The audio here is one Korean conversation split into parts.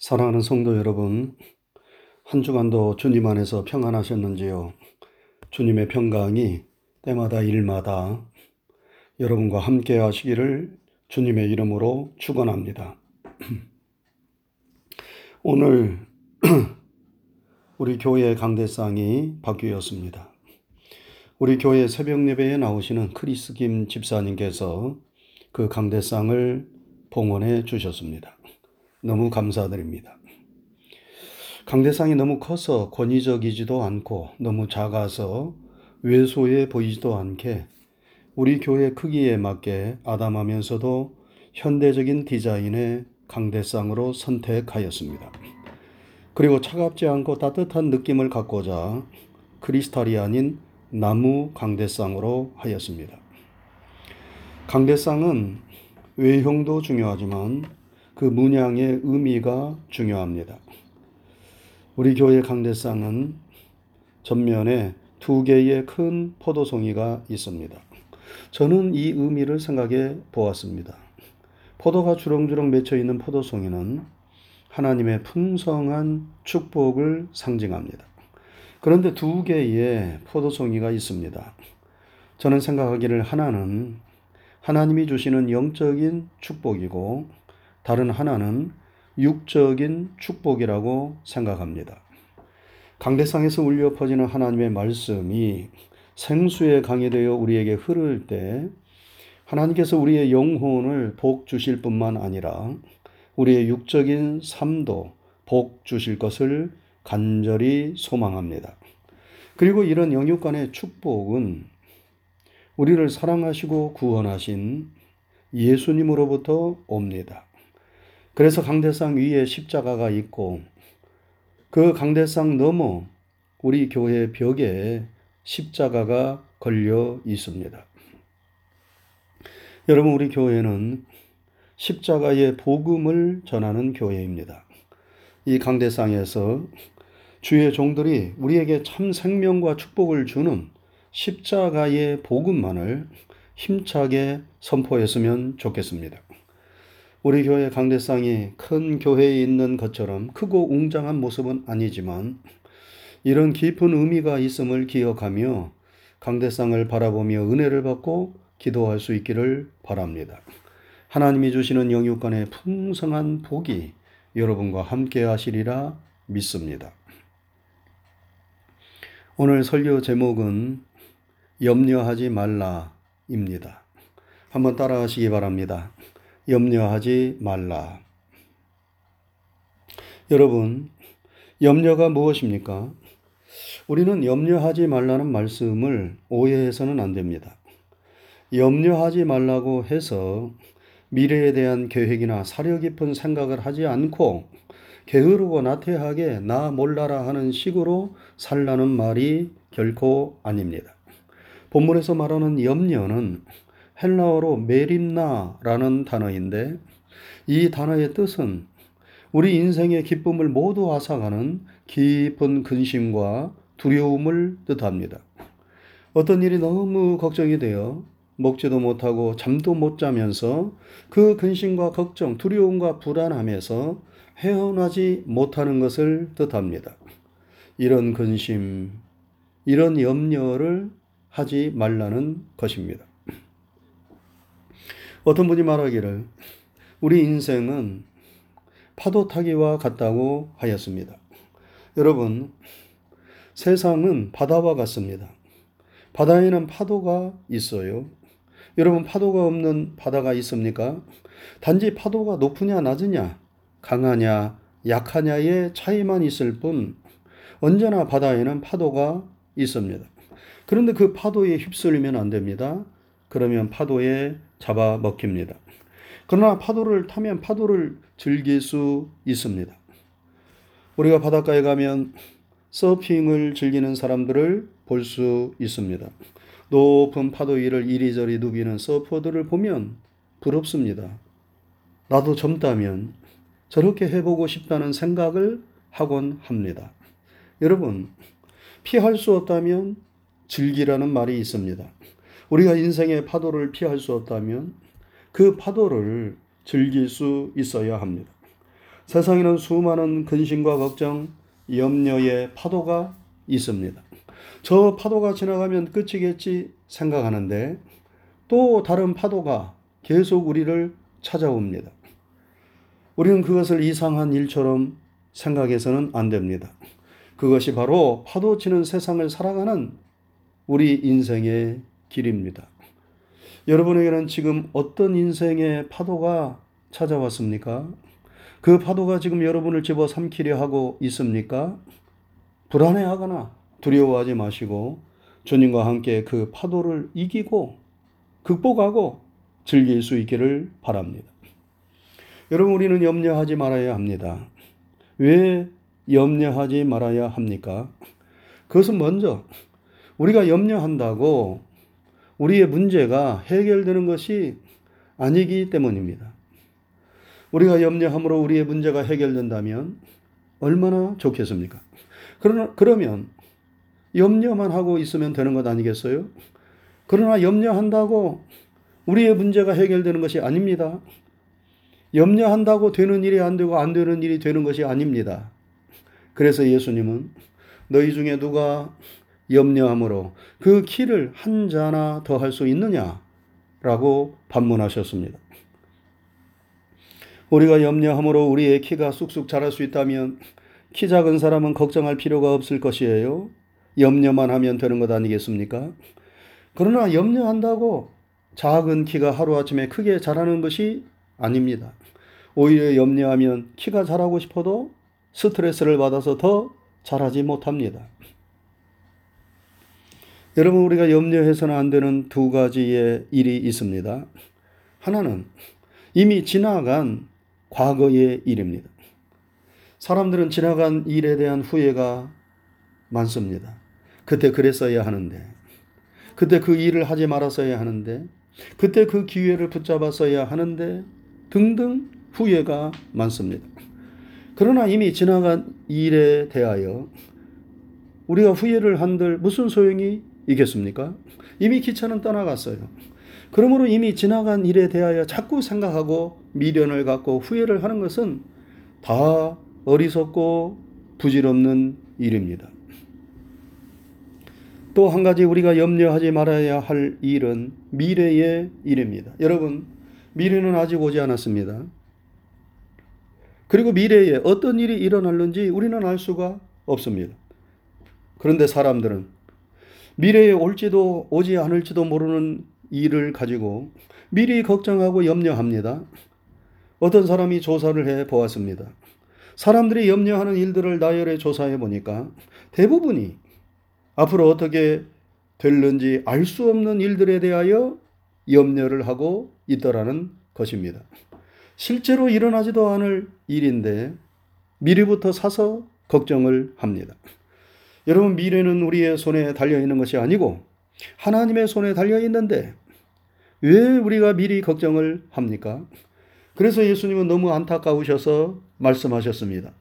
사랑하는 성도 여러분, 한 주간도 주님 안에서 평안하셨는지요? 주님의 평강이 때마다 일마다 여러분과 함께 하시기를 주님의 이름으로 축원합니다. 오늘 우리 교회 강대상이 바뀌었습니다. 우리 교회 새벽 예배에 나오시는 크리스 김 집사님께서 그 강대상을 봉헌해 주셨습니다. 너무 감사드립니다. 강대상이 너무 커서 권위적이지도 않고 너무 작아서 왜소해 보이지도 않게 우리 교회 크기에 맞게 아담하면서도 현대적인 디자인의 강대상으로 선택하였습니다. 그리고 차갑지 않고 따뜻한 느낌을 갖고자 크리스탈이 아닌 나무 강대상으로 하였습니다. 강대상은 외형도 중요하지만 그 문양의 의미가 중요합니다. 우리 교회 강대상은 전면에 2개의 큰 포도송이가 있습니다. 저는 이 의미를 생각해 보았습니다. 포도가 주렁주렁 맺혀있는 포도송이는 하나님의 풍성한 축복을 상징합니다. 그런데 2개의 포도송이가 있습니다. 저는 생각하기를 하나는 하나님이 주시는 영적인 축복이고 다른 하나는 육적인 축복이라고 생각합니다. 강대상에서 울려 퍼지는 하나님의 말씀이 생수의 강이 되어 우리에게 흐를 때 하나님께서 우리의 영혼을 복 주실 뿐만 아니라 우리의 육적인 삶도 복 주실 것을 간절히 소망합니다. 그리고 이런 영육 간의 축복은 우리를 사랑하시고 구원하신 예수님으로부터 옵니다. 그래서 강대상 위에 십자가가 있고 그 강대상 너머 우리 교회 벽에 십자가가 걸려 있습니다. 여러분, 우리 교회는 십자가의 복음을 전하는 교회입니다. 이 강대상에서 주의 종들이 우리에게 참 생명과 축복을 주는 십자가의 복음만을 힘차게 선포했으면 좋겠습니다. 우리 교회 강대상이 큰 교회에 있는 것처럼 크고 웅장한 모습은 아니지만 이런 깊은 의미가 있음을 기억하며 강대상을 바라보며 은혜를 받고 기도할 수 있기를 바랍니다. 하나님이 주시는 영육 간의 풍성한 복이 여러분과 함께 하시리라 믿습니다. 오늘 설교 제목은 염려하지 말라입니다. 한번 따라하시기 바랍니다. 염려하지 말라. 여러분, 염려가 무엇입니까? 우리는 염려하지 말라는 말씀을 오해해서는 안 됩니다. 염려하지 말라고 해서 미래에 대한 계획이나 사려 깊은 생각을 하지 않고 게으르고 나태하게 나 몰라라 하는 식으로 살라는 말이 결코 아닙니다. 본문에서 말하는 염려는 헬라어로 메림나라는 단어인데 이 단어의 뜻은 우리 인생의 기쁨을 모두 앗아가는 깊은 근심과 두려움을 뜻합니다. 어떤 일이 너무 걱정이 되어 먹지도 못하고 잠도 못 자면서 그 근심과 걱정, 두려움과 불안함에서 헤어나지 못하는 것을 뜻합니다. 이런 근심, 이런 염려를 하지 말라는 것입니다. 어떤 분이 말하기를 우리 인생은 파도 타기와 같다고 하였습니다. 여러분, 세상은 바다와 같습니다. 바다에는 파도가 있어요. 여러분, 파도가 없는 바다가 있습니까? 단지 파도가 높으냐 낮으냐, 강하냐 약하냐의 차이만 있을 뿐 언제나 바다에는 파도가 있습니다. 그런데 그 파도에 휩쓸리면 안 됩니다. 그러면 파도에 잡아먹힙니다. 그러나 파도를 타면 파도를 즐길 수 있습니다. 우리가 바닷가에 가면 서핑을 즐기는 사람들을 볼 수 있습니다. 높은 파도 위를 이리저리 누비는 서퍼들을 보면 부럽습니다. 나도 젊다면 저렇게 해보고 싶다는 생각을 하곤 합니다. 여러분, 피할 수 없다면 즐기라는 말이 있습니다. 우리가 인생의 파도를 피할 수 없다면 그 파도를 즐길 수 있어야 합니다. 세상에는 수많은 근심과 걱정, 염려의 파도가 있습니다. 저 파도가 지나가면 끝이겠지 생각하는데 또 다른 파도가 계속 우리를 찾아옵니다. 우리는 그것을 이상한 일처럼 생각해서는 안 됩니다. 그것이 바로 파도 치는 세상을 살아가는 우리 인생의 길입니다. 여러분에게는 지금 어떤 인생의 파도가 찾아왔습니까? 그 파도가 지금 여러분을 집어삼키려 하고 있습니까? 불안해하거나 두려워하지 마시고 주님과 함께 그 파도를 이기고 극복하고 즐길 수 있기를 바랍니다. 여러분, 우리는 염려하지 말아야 합니다. 왜 염려하지 말아야 합니까? 그것은 먼저 우리가 염려한다고 우리의 문제가 해결되는 것이 아니기 때문입니다. 우리가 염려함으로 우리의 문제가 해결된다면 얼마나 좋겠습니까? 그러면 염려만 하고 있으면 되는 것 아니겠어요? 그러나 염려한다고 우리의 문제가 해결되는 것이 아닙니다. 염려한다고 되는 일이 안 되고 안 되는 일이 되는 것이 아닙니다. 그래서 예수님은 너희 중에 누가 염려함으로 그 키를 한 자나 더 할 수 있느냐라고 반문하셨습니다. 우리가 염려함으로 우리의 키가 쑥쑥 자랄 수 있다면 키 작은 사람은 걱정할 필요가 없을 것이에요. 염려만 하면 되는 것 아니겠습니까? 그러나 염려한다고 작은 키가 하루아침에 크게 자라는 것이 아닙니다. 오히려 염려하면 키가 자라고 싶어도 스트레스를 받아서 더 자라지 못합니다. 여러분, 우리가 염려해서는 안 되는 두 가지의 일이 있습니다. 하나는 이미 지나간 과거의 일입니다. 사람들은 지나간 일에 대한 후회가 많습니다. 그때 그랬어야 하는데, 그때 그 일을 하지 말았어야 하는데, 그때 그 기회를 붙잡았어야 하는데 등등 후회가 많습니다. 그러나 이미 지나간 일에 대하여 우리가 후회를 한들 무슨 소용이 있겠습니까? 이미 기차는 떠나갔어요. 그러므로 이미 지나간 일에 대하여 자꾸 생각하고 미련을 갖고 후회를 하는 것은 다 어리석고 부질없는 일입니다. 또 한 가지 우리가 염려하지 말아야 할 일은 미래의 일입니다. 여러분, 미래는 아직 오지 않았습니다. 그리고 미래에 어떤 일이 일어날는지 우리는 알 수가 없습니다. 그런데 사람들은 미래에 올지도 오지 않을지도 모르는 일을 가지고 미리 걱정하고 염려합니다. 어떤 사람이 조사를 해 보았습니다. 사람들이 염려하는 일들을 나열해 조사해 보니까 대부분이 앞으로 어떻게 될는지 알 수 없는 일들에 대하여 염려를 하고 있더라는 것입니다. 실제로 일어나지도 않을 일인데 미리부터 사서 걱정을 합니다. 여러분, 미래는 우리의 손에 달려있는 것이 아니고 하나님의 손에 달려있는데 왜 우리가 미리 걱정을 합니까? 그래서 예수님은 너무 안타까우셔서 말씀하셨습니다.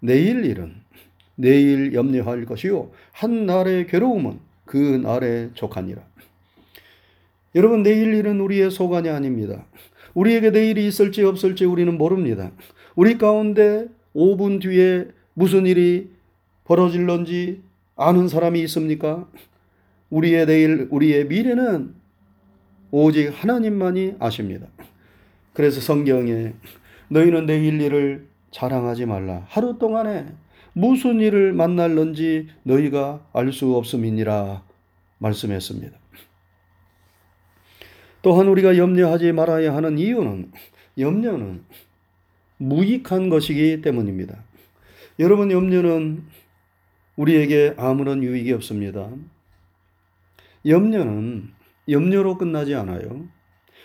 내일 일은 내일 염려할 것이요 한 날의 괴로움은 그 날에 족하니라. 여러분, 내일 일은 우리의 소관이 아닙니다. 우리에게 내일이 있을지 없을지 우리는 모릅니다. 우리 가운데 5분 뒤에 무슨 일이 벌어질런지 아는 사람이 있습니까? 우리의 내일, 우리의 미래는 오직 하나님만이 아십니다. 그래서 성경에 너희는 내일 일을 자랑하지 말라. 하루 동안에 무슨 일을 만날런지 너희가 알 수 없음이니라 말씀했습니다. 또한 우리가 염려하지 말아야 하는 이유는 염려는 무익한 것이기 때문입니다. 여러분, 염려는 우리에게 아무런 유익이 없습니다. 염려는 염려로 끝나지 않아요.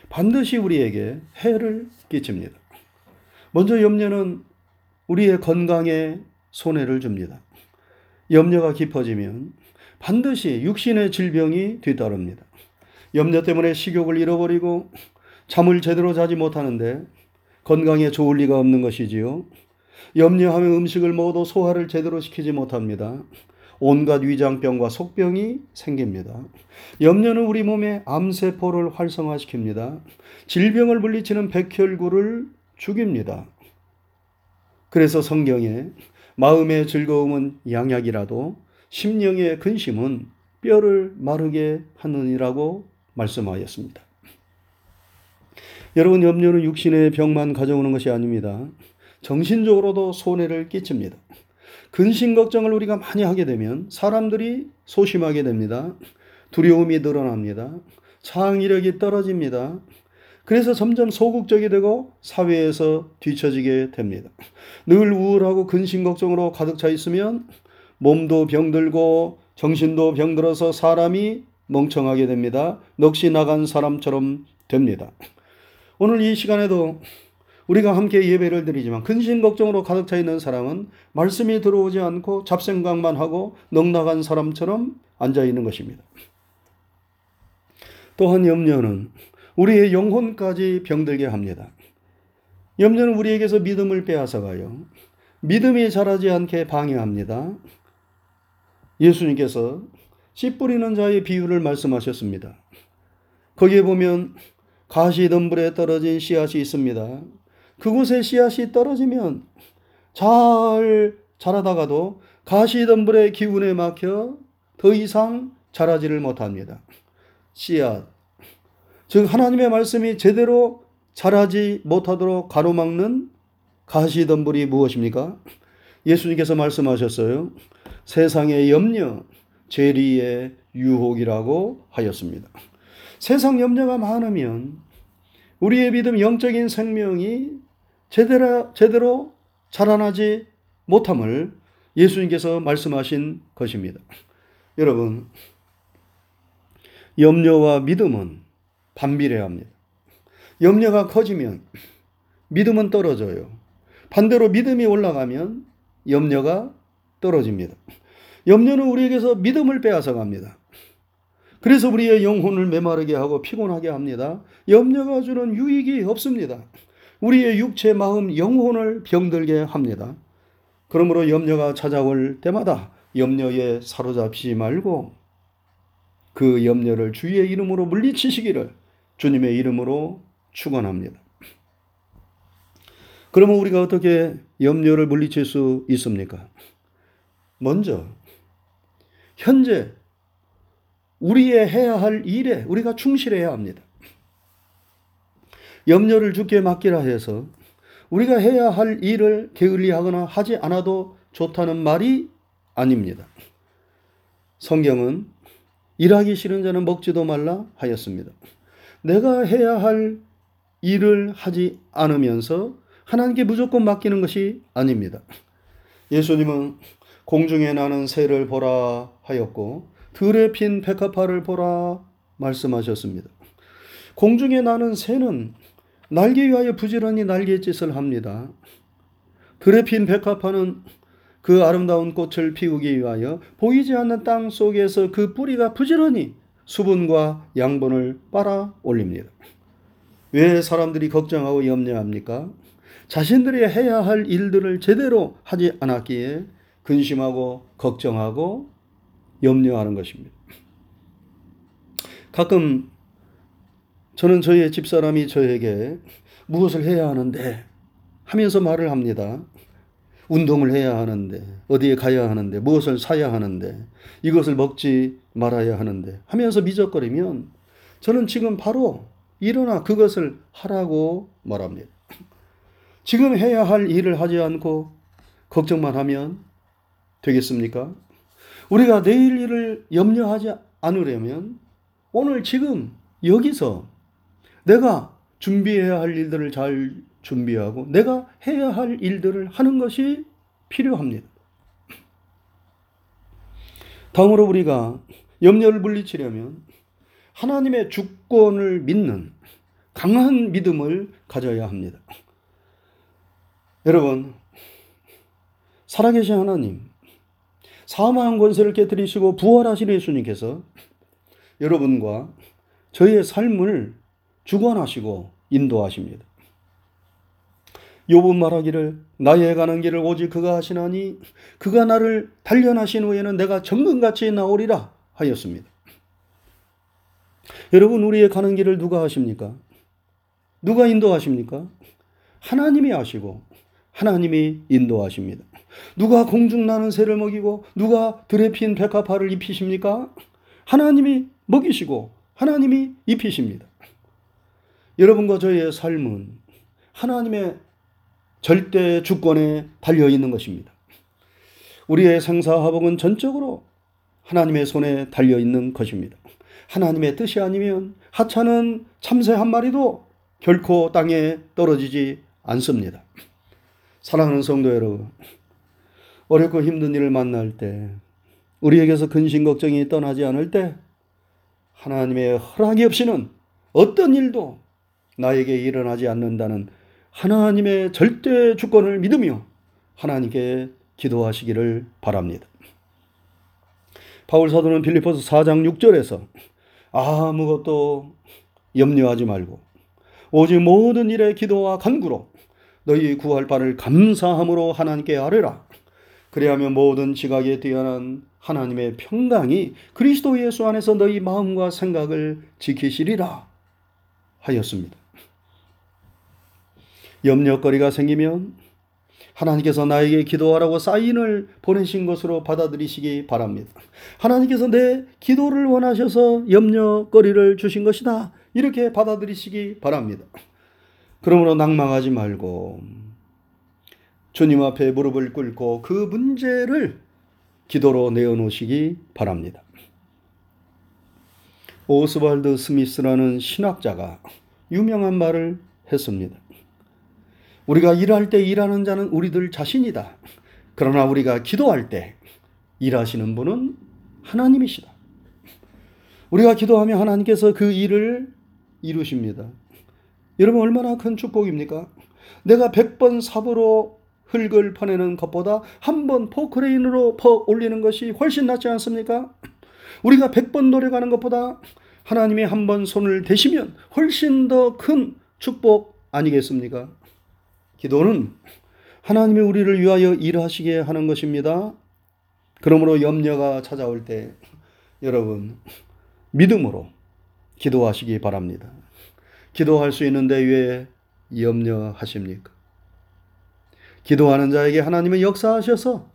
반드시 우리에게 해를 끼칩니다. 먼저 염려는 우리의 건강에 손해를 줍니다. 염려가 깊어지면 반드시 육신의 질병이 뒤따릅니다. 염려 때문에 식욕을 잃어버리고 잠을 제대로 자지 못하는데 건강에 좋을 리가 없는 것이지요. 염려하며 음식을 먹어도 소화를 제대로 시키지 못합니다. 온갖 위장병과 속병이 생깁니다. 염려는 우리 몸의 암세포를 활성화시킵니다. 질병을 물리치는 백혈구를 죽입니다. 그래서 성경에 마음의 즐거움은 양약이라도 심령의 근심은 뼈를 마르게 하느니라고 말씀하였습니다. 여러분, 염려는 육신의 병만 가져오는 것이 아닙니다. 정신적으로도 손해를 끼칩니다. 근심 걱정을 우리가 많이 하게 되면 사람들이 소심하게 됩니다. 두려움이 늘어납니다. 창의력이 떨어집니다. 그래서 점점 소극적이 되고 사회에서 뒤처지게 됩니다. 늘 우울하고 근심 걱정으로 가득 차 있으면 몸도 병들고 정신도 병들어서 사람이 멍청하게 됩니다. 넋이 나간 사람처럼 됩니다. 오늘 이 시간에도 우리가 함께 예배를 드리지만 근심 걱정으로 가득 차 있는 사람은 말씀이 들어오지 않고 잡생각만 하고 넉나간 사람처럼 앉아 있는 것입니다. 또한 염려는 우리의 영혼까지 병들게 합니다. 염려는 우리에게서 믿음을 빼앗아가요. 믿음이 자라지 않게 방해합니다. 예수님께서 씨 뿌리는 자의 비유를 말씀하셨습니다. 거기에 보면 가시덤불에 떨어진 씨앗이 있습니다. 그곳에 씨앗이 떨어지면 잘 자라다가도 가시덤불의 기운에 막혀 더 이상 자라지를 못합니다. 씨앗, 즉 하나님의 말씀이 제대로 자라지 못하도록 가로막는 가시덤불이 무엇입니까? 예수님께서 말씀하셨어요. 세상의 염려, 죄리의 유혹이라고 하였습니다. 세상 염려가 많으면 우리의 믿음, 영적인 생명이 제대로 자라나지 못함을 예수님께서 말씀하신 것입니다. 여러분, 염려와 믿음은 반비례합니다. 염려가 커지면 믿음은 떨어져요. 반대로 믿음이 올라가면 염려가 떨어집니다. 염려는 우리에게서 믿음을 빼앗아 갑니다. 그래서 우리의 영혼을 메마르게 하고 피곤하게 합니다. 염려가 주는 유익이 없습니다. 우리의 육체, 마음, 영혼을 병들게 합니다. 그러므로 염려가 찾아올 때마다 염려에 사로잡히지 말고 그 염려를 주의 이름으로 물리치시기를 주님의 이름으로 축원합니다. 그러면 우리가 어떻게 염려를 물리칠 수 있습니까? 먼저 현재 우리의 해야 할 일에 우리가 충실해야 합니다. 염려를 주께 맡기라 해서 우리가 해야 할 일을 게을리하거나 하지 않아도 좋다는 말이 아닙니다. 성경은 일하기 싫은 자는 먹지도 말라 하였습니다. 내가 해야 할 일을 하지 않으면서 하나님께 무조건 맡기는 것이 아닙니다. 예수님은 공중에 나는 새를 보라 하였고 들에 핀 백합화를 보라 말씀하셨습니다. 공중에 나는 새는 날개 위하여 부지런히 날갯짓을 합니다. 들에 핀 백합화는 그 아름다운 꽃을 피우기 위하여 보이지 않는 땅 속에서 그 뿌리가 부지런히 수분과 양분을 빨아 올립니다. 왜 사람들이 걱정하고 염려합니까? 자신들이 해야 할 일들을 제대로 하지 않았기에 근심하고 걱정하고 염려하는 것입니다. 가끔 저는 저의 집사람이 저에게 무엇을 해야 하는데 하면서 말을 합니다. 운동을 해야 하는데, 어디에 가야 하는데, 무엇을 사야 하는데, 이것을 먹지 말아야 하는데 하면서 미적거리면 저는 지금 바로 일어나 그것을 하라고 말합니다. 지금 해야 할 일을 하지 않고 걱정만 하면 되겠습니까? 우리가 내일 일을 염려하지 않으려면 오늘 지금 여기서 내가 준비해야 할 일들을 잘 준비하고 내가 해야 할 일들을 하는 것이 필요합니다. 다음으로 우리가 염려를 물리치려면 하나님의 주권을 믿는 강한 믿음을 가져야 합니다. 여러분, 살아계신 하나님, 사망 권세를 깨뜨리시고 부활하신 예수님께서 여러분과 저의 삶을 주관하시고 인도하십니다. 욥은 말하기를 나의 가는 길을 오직 그가 하시나니 그가 나를 단련하신 후에는 내가 정금같이 나오리라 하였습니다. 여러분, 우리의 가는 길을 누가 하십니까? 누가 인도하십니까? 하나님이 아시고 하나님이 인도하십니다. 누가 공중나는 새를 먹이고 누가 들에 핀 백합화를 입히십니까? 하나님이 먹이시고 하나님이 입히십니다. 여러분과 저의 삶은 하나님의 절대 주권에 달려있는 것입니다. 우리의 생사화복은 전적으로 하나님의 손에 달려있는 것입니다. 하나님의 뜻이 아니면 하찮은 참새 한 마리도 결코 땅에 떨어지지 않습니다. 사랑하는 성도 여러분, 어렵고 힘든 일을 만날 때, 우리에게서 근심 걱정이 떠나지 않을 때, 하나님의 허락이 없이는 어떤 일도 나에게 일어나지 않는다는 하나님의 절대 주권을 믿으며 하나님께 기도하시기를 바랍니다. 바울 사도는 빌립보서 4장 6절에서 아무것도 염려하지 말고 오직 모든 일에 기도와 간구로 너희 구할 바를 감사함으로 하나님께 아뢰라. 그리하면 모든 지각에 뛰어난 하나님의 평강이 그리스도 예수 안에서 너희 마음과 생각을 지키시리라 하였습니다. 염려거리가 생기면 하나님께서 나에게 기도하라고 사인을 보내신 것으로 받아들이시기 바랍니다. 하나님께서 내 기도를 원하셔서 염려거리를 주신 것이다, 이렇게 받아들이시기 바랍니다. 그러므로 낙망하지 말고 주님 앞에 무릎을 꿇고 그 문제를 기도로 내어놓으시기 바랍니다. 오스왈드 스미스라는 신학자가 유명한 말을 했습니다. 우리가 일할 때 일하는 자는 우리들 자신이다. 그러나 우리가 기도할 때 일하시는 분은 하나님이시다. 우리가 기도하면 하나님께서 그 일을 이루십니다. 여러분, 얼마나 큰 축복입니까? 내가 100번 삽으로 흙을 퍼내는 것보다 한 번 포크레인으로 퍼 올리는 것이 훨씬 낫지 않습니까? 우리가 100번 노력하는 것보다 하나님이 한 번 손을 대시면 훨씬 더 큰 축복 아니겠습니까? 기도는 하나님이 우리를 위하여 일하시게 하는 것입니다. 그러므로 염려가 찾아올 때 여러분 믿음으로 기도하시기 바랍니다. 기도할 수 있는데 왜 염려하십니까? 기도하는 자에게 하나님은 역사하셔서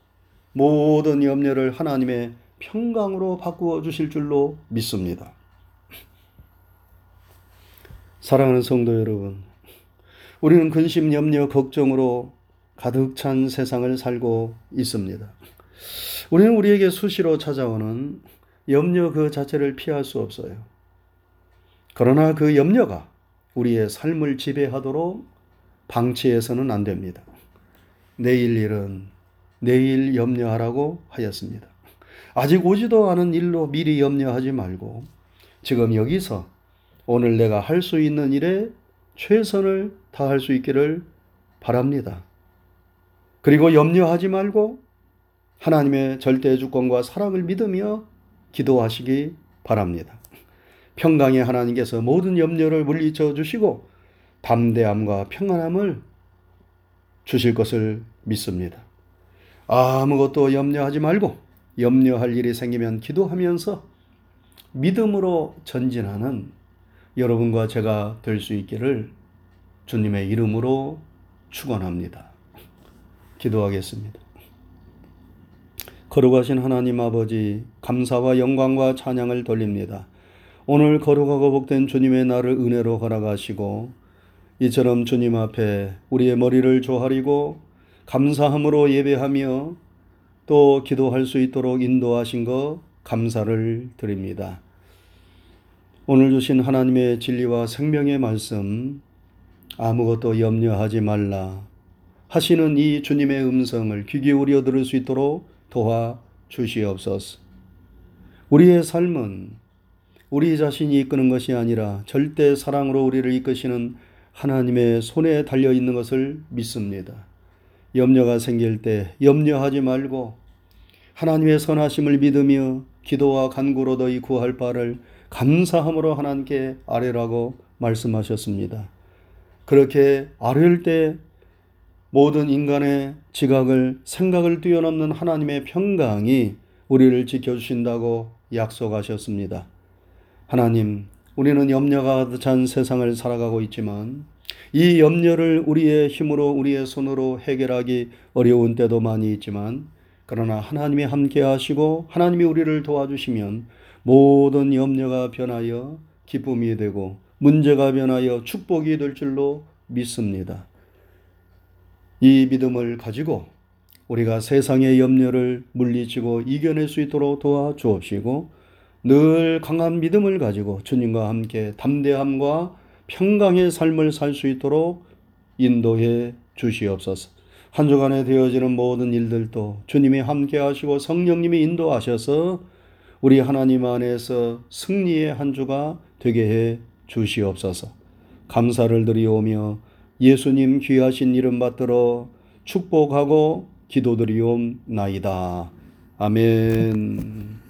모든 염려를 하나님의 평강으로 바꾸어 주실 줄로 믿습니다. 사랑하는 성도 여러분, 우리는 근심, 염려, 걱정으로 가득 찬 세상을 살고 있습니다. 우리는 우리에게 수시로 찾아오는 염려 그 자체를 피할 수 없어요. 그러나 그 염려가 우리의 삶을 지배하도록 방치해서는 안 됩니다. 내일 일은 내일 염려하라고 하였습니다. 아직 오지도 않은 일로 미리 염려하지 말고 지금 여기서 오늘 내가 할 수 있는 일에 최선을 다할 수 있기를 바랍니다. 그리고 염려하지 말고 하나님의 절대 주권과 사랑을 믿으며 기도하시기 바랍니다. 평강의 하나님께서 모든 염려를 물리쳐 주시고 담대함과 평안함을 주실 것을 믿습니다. 아무것도 염려하지 말고 염려할 일이 생기면 기도하면서 믿음으로 전진하는 여러분과 제가 될 수 있기를 주님의 이름으로 축원합니다. 기도하겠습니다. 거룩하신 하나님 아버지, 감사와 영광과 찬양을 돌립니다. 오늘 거룩하고 복된 주님의 날을 은혜로 허락하시고 이처럼 주님 앞에 우리의 머리를 조아리고 감사함으로 예배하며 또 기도할 수 있도록 인도하신 것 감사를 드립니다. 오늘 주신 하나님의 진리와 생명의 말씀, 아무것도 염려하지 말라 하시는 이 주님의 음성을 귀 기울여 들을 수 있도록 도와주시옵소서. 우리의 삶은 우리 자신이 이끄는 것이 아니라 절대 사랑으로 우리를 이끄시는 하나님의 손에 달려있는 것을 믿습니다. 염려가 생길 때 염려하지 말고 하나님의 선하심을 믿으며 기도와 간구로 너희 구할 바를 감사함으로 하나님께 아뢰라고 말씀하셨습니다. 그렇게 아뢰일 때 모든 인간의 지각을 생각을 뛰어넘는 하나님의 평강이 우리를 지켜주신다고 약속하셨습니다. 하나님, 우리는 염려가 가득 찬 세상을 살아가고 있지만 이 염려를 우리의 힘으로 우리의 손으로 해결하기 어려운 때도 많이 있지만, 그러나 하나님이 함께 하시고 하나님이 우리를 도와주시면 모든 염려가 변하여 기쁨이 되고 문제가 변하여 축복이 될 줄로 믿습니다. 이 믿음을 가지고 우리가 세상의 염려를 물리치고 이겨낼 수 있도록 도와주시고, 늘 강한 믿음을 가지고 주님과 함께 담대함과 평강의 삶을 살 수 있도록 인도해 주시옵소서. 한 주간에 되어지는 모든 일들도 주님이 함께 하시고 성령님이 인도하셔서 우리 하나님 안에서 승리의 한 주가 되게 해 주시옵소서. 감사를 드리오며 예수님 귀하신 이름 받들어 축복하고 기도드리옵나이다. 아멘.